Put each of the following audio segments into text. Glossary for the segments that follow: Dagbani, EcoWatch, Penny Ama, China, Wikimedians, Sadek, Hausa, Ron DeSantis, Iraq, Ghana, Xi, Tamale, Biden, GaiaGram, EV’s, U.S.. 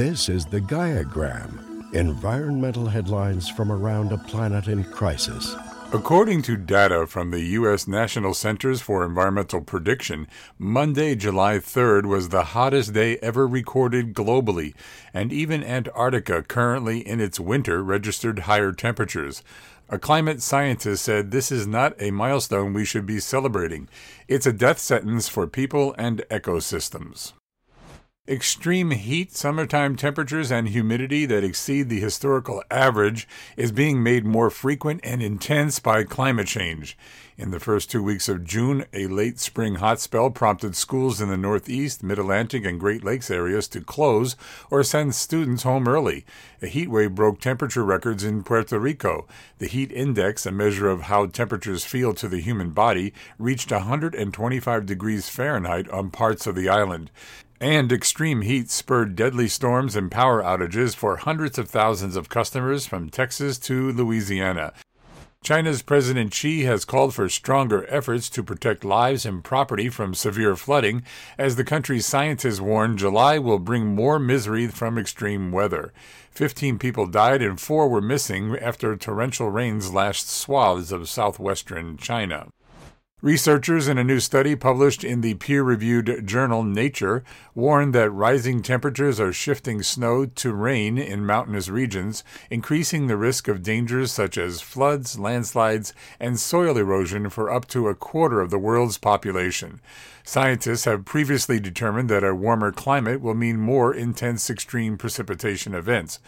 This is the GaiaGram, environmental headlines from around a planet in crisis. According to data from the U.S. National Centers for Environmental Prediction, Monday, July 3rd was the hottest day ever recorded globally, and even Antarctica, currently in its winter, registered higher temperatures. A climate scientist said this is not a milestone we should be celebrating. It's a death sentence for people and ecosystems. Extreme heat, summertime temperatures, and humidity that exceed the historical average is being made more frequent and intense by climate change. In the first 2 weeks of June, a late spring hot spell prompted schools in the Northeast, Mid-Atlantic, and Great Lakes areas to close or send students home early. A heat wave broke temperature records in Puerto Rico. The heat index, a measure of how temperatures feel to the human body, reached 125 degrees Fahrenheit on parts of the island. And extreme heat spurred deadly storms and power outages for hundreds of thousands of customers from Texas to Louisiana. China's President Xi has called for stronger efforts to protect lives and property from severe flooding, as the country's scientists warn July will bring more misery from extreme weather. 15 people died and 4 were missing after torrential rains lashed swaths of southwestern China. Researchers in a new study published in the peer-reviewed journal Nature warned that rising temperatures are shifting snow to rain in mountainous regions, increasing the risk of dangers such as floods, landslides, and soil erosion for up to 25% of the world's population. Scientists have previously determined that a warmer climate will mean more intense extreme precipitation events.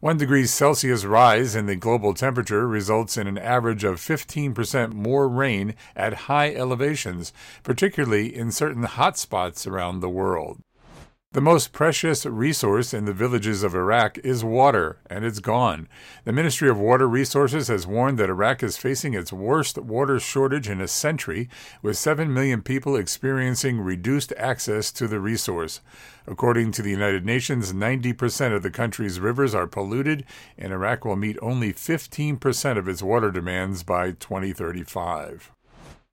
1 degree Celsius rise in the global temperature results in an average of 15% more rain at high elevations, particularly in certain hot spots around the world. The most precious resource in the villages of Iraq is water, and it's gone. The Ministry of Water Resources has warned that Iraq is facing its worst water shortage in a century, with 7 million people experiencing reduced access to the resource. According to the United Nations, 90% of the country's rivers are polluted, and Iraq will meet only 15% of its water demands by 2035.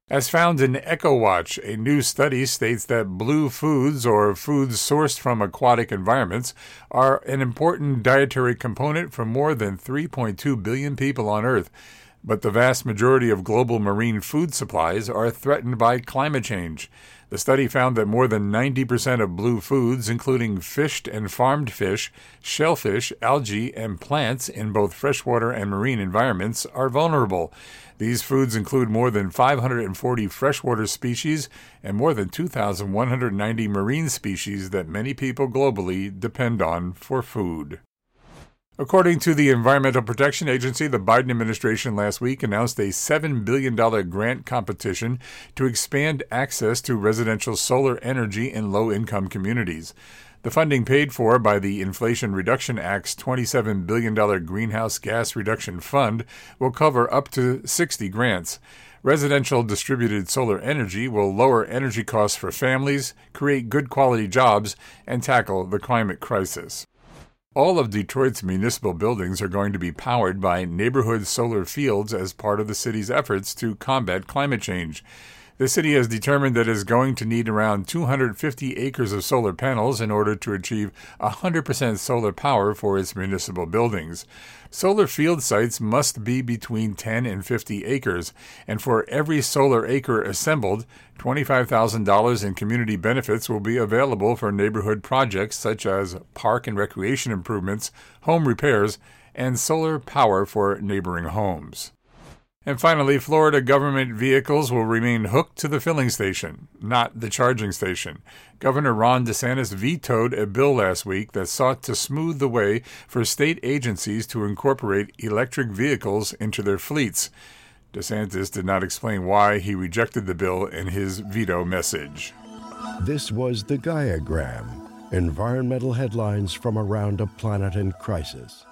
As found in EcoWatch, a new study states that blue foods, or foods sourced from aquatic environments, are an important dietary component for more than 3.2 billion people on Earth. But the vast majority of global marine food supplies are threatened by climate change. The study found that more than 90% of blue foods, including fished and farmed fish, shellfish, algae, and plants in both freshwater and marine environments, are vulnerable. These foods include more than 540 freshwater species and more than 2,190 marine species that many people globally depend on for food. According to the Environmental Protection Agency, the Biden administration last week announced a $7 billion grant competition to expand access to residential solar energy in low-income communities. The funding paid for by the Inflation Reduction Act's $27 billion Greenhouse Gas Reduction Fund will cover up to 60 grants. Residential distributed solar energy will lower energy costs for families, create good quality jobs, and tackle the climate crisis. All of Detroit's municipal buildings are going to be powered by neighborhood solar fields as part of the city's efforts to combat climate change. The city has determined that it is going to need around 250 acres of solar panels in order to achieve 100% solar power for its municipal buildings. Solar field sites must be between 10 and 50 acres, and for every solar acre assembled, $25,000 in community benefits will be available for neighborhood projects such as park and recreation improvements, home repairs, and solar power for neighboring homes. And finally, Florida government vehicles will remain hooked to the filling station, not the charging station. Governor Ron DeSantis vetoed a bill last week that sought to smooth the way for state agencies to incorporate electric vehicles into their fleets. DeSantis did not explain why he rejected the bill in his veto message. This was the GaiaGram, environmental headlines from around a planet in crisis.